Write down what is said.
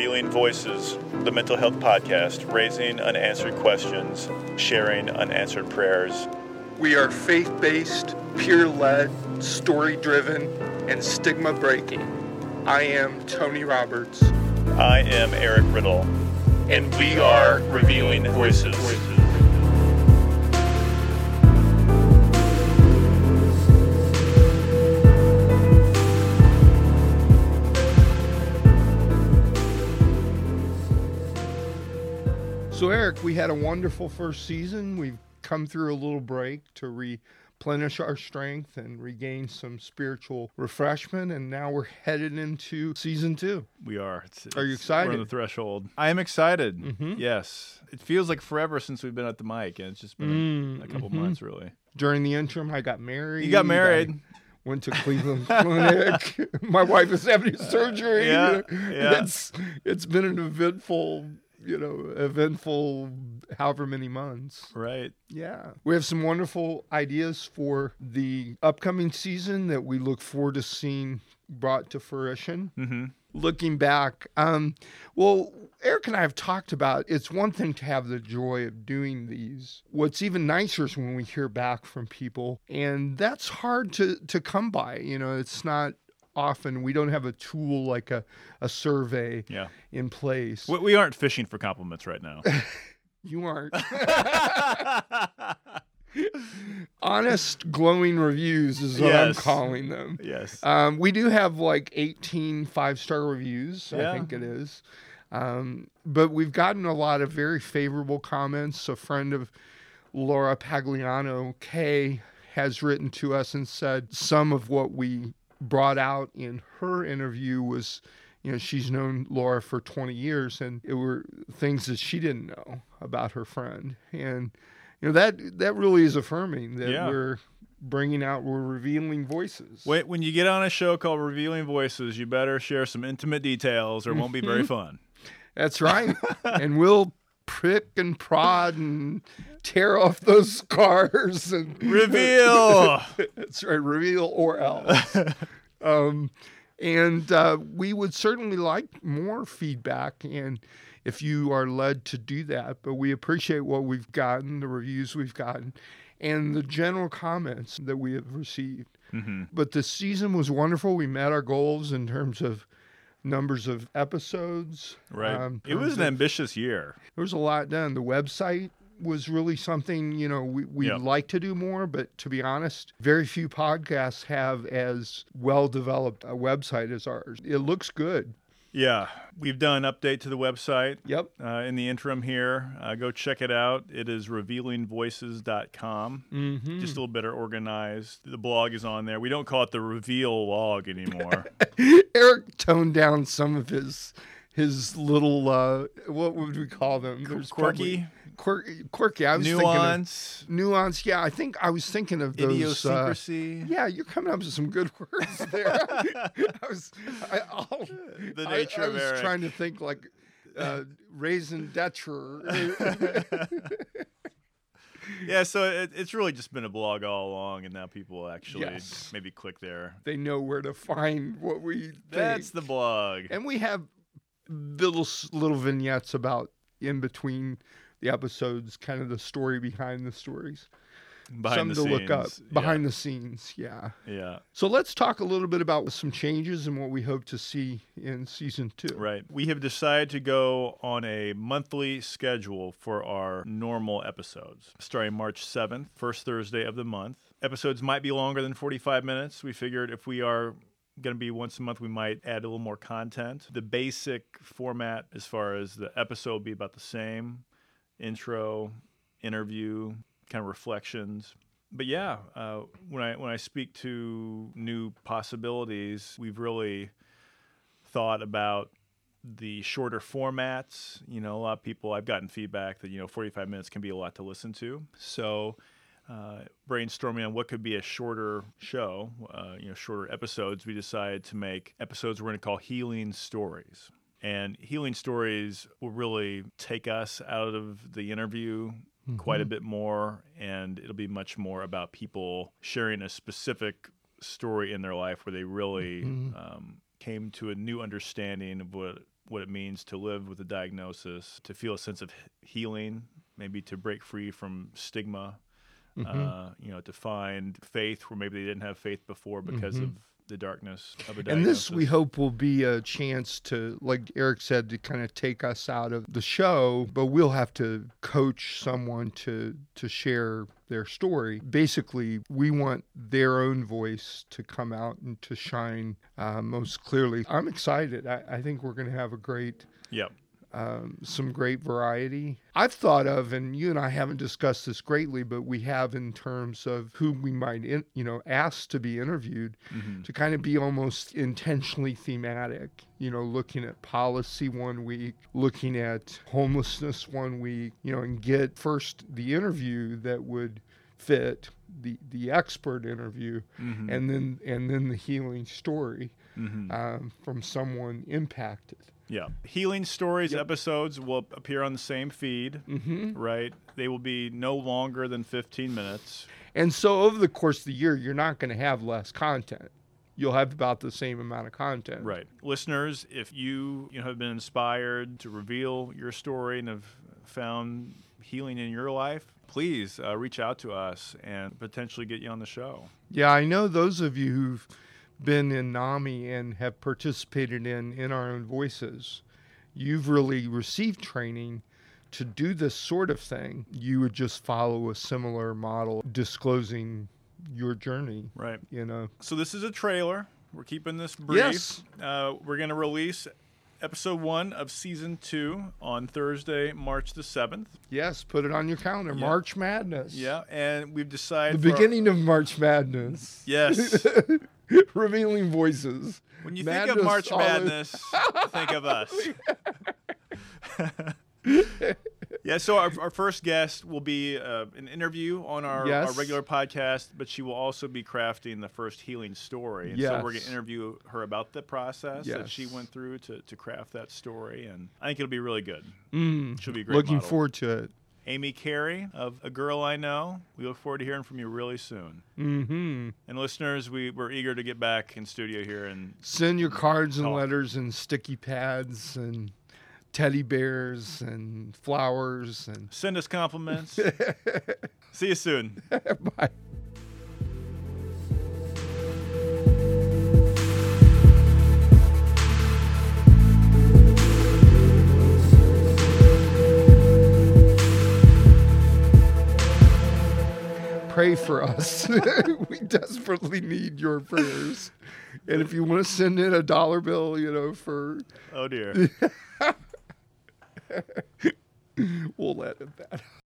Revealing Voices, the mental health podcast, raising unanswered questions, sharing unanswered prayers. We are faith-based, peer-led, story-driven, and stigma-breaking. I am Tony Roberts. I am Eric Riddle. And we are Revealing Voices. So Eric, we had a wonderful first season. We've come through a little break to replenish our strength and regain some spiritual refreshment, and now we're headed into season two. We are. Are you excited? We're on the threshold. I am excited, yes. It feels like forever since we've been at the mic, and it's just been a couple months, really. During the interim, I got married. You got married. Went to Cleveland Clinic. My wife is having surgery. Yeah. It's been an eventful however many months. Right. Yeah. We have some wonderful ideas for the upcoming season that we look forward to seeing brought to fruition. Mm-hmm. Looking back, Eric and I have talked about, it's one thing to have the joy of doing these. What's even nicer is when we hear back from people, and that's hard to come by. It's not often. We don't have a tool like a survey in place. We aren't fishing for compliments right now. You aren't. Honest, glowing reviews is what I'm calling them. Yes. We do have like 18 five-star reviews, I think it is. But we've gotten a lot of very favorable comments. A friend of Laura Pagliano, Kay, has written to us and said some of what we brought out in her interview was, she's known Laura for 20 years, and it were things that she didn't know about her friend. And, that really is affirming that we're revealing voices. Wait, when you get on a show called Revealing Voices, you better share some intimate details or it won't be very fun. That's right. And we'll prick and prod and tear off those scars and reveal. That's right, reveal or else. And we would certainly like more feedback, and if you are led to do that, but we appreciate what we've gotten, the reviews we've gotten, and the general comments that we have received. Mm-hmm. But the season was wonderful. We met our goals in terms of numbers of episodes. Right. It was an ambitious year. There was a lot done. The website was really something, we'd like to do more, but to be honest, very few podcasts have as well-developed a website as ours. It looks good. Yeah. We've done an update to the website. Yep. In the interim here. Go check it out. It is RevealingVoices.com. Mm-hmm. Just a little better organized. The blog is on there. We don't call it the Reveal Log anymore. Eric toned down some of his little, what would we call them? Quirky. I was thinking of nuance. Yeah, I think I was thinking of those. Idiosyncrasy. You're coming up with some good words there. I was trying to think like raison d'être. Yeah, so it's really just been a blog all along, and now people actually maybe click there. They know where to find what we think. That's the blog. And we have little vignettes about in between the episodes, kind of the story behind the stories. Behind Something the scenes. To look up. Behind the scenes, Yeah. So let's talk a little bit about some changes and what we hope to see in season two. Right. We have decided to go on a monthly schedule for our normal episodes, starting March 7th, first Thursday of the month. Episodes might be longer than 45 minutes. We figured if we are going to be once a month, we might add a little more content. The basic format as far as the episode will be about the same. Intro, interview, kind of reflections. But when I speak to new possibilities, we've really thought about the shorter formats. A lot of people, I've gotten feedback that 45 minutes can be a lot to listen to. So brainstorming on what could be a shorter show, shorter episodes, we decided to make episodes we're going to call Healing Stories. And Healing Stories will really take us out of the interview quite a bit more, and it'll be much more about people sharing a specific story in their life where they really came to a new understanding of what what it means to live with a diagnosis, to feel a sense of healing, maybe to break free from stigma, to find faith where maybe they didn't have faith before because of the darkness of a diagnosis. And this, we hope, will be a chance to, like Eric said, to kind of take us out of the show, but we'll have to coach someone to share their story. Basically, we want their own voice to come out and to shine most clearly. I'm excited. I think we're going to have a great... Yep. Some great variety. I've thought of, and you and I haven't discussed this greatly, but we have in terms of who we might, ask to be interviewed, to kind of be almost intentionally thematic, looking at policy one week, looking at homelessness one week, and get first the interview that would fit the expert interview, and then the healing story from someone impacted. Yeah. Healing Stories episodes will appear on the same feed, right? They will be no longer than 15 minutes. And so over the course of the year, you're not going to have less content. You'll have about the same amount of content. Right. Listeners, if you have been inspired to reveal your story and have found healing in your life, please reach out to us and potentially get you on the show. Yeah, I know those of you who've been in NAMI and have participated in Our Own Voices, you've really received training to do this sort of thing. You would just follow a similar model, disclosing your journey. Right. So this is a trailer. We're keeping this brief. Yes. We're going to release episode 1 of season 2 on Thursday, March the 7th. Yes, put it on your calendar. Yeah. March Madness. Yeah, and we've decided... The beginning of March Madness. Yes. Revealing Voices. When you think of March Madness, think of us. Yeah, so our first guest will be an interview on our regular podcast, but she will also be crafting the first healing story. And so we're going to interview her about the process that she went through to craft that story. And I think it'll be really good. She'll be a great model. Looking forward to it. Amy Carey of A Girl I Know. We look forward to hearing from you really soon. And listeners, we're eager to get back in studio here. And send your cards and letters and sticky pads and teddy bears and flowers. And send us compliments. See you soon. Bye. Pray for us. We desperately need your prayers. And if you want to send in $1 bill, for... Oh, dear. We'll let it that out.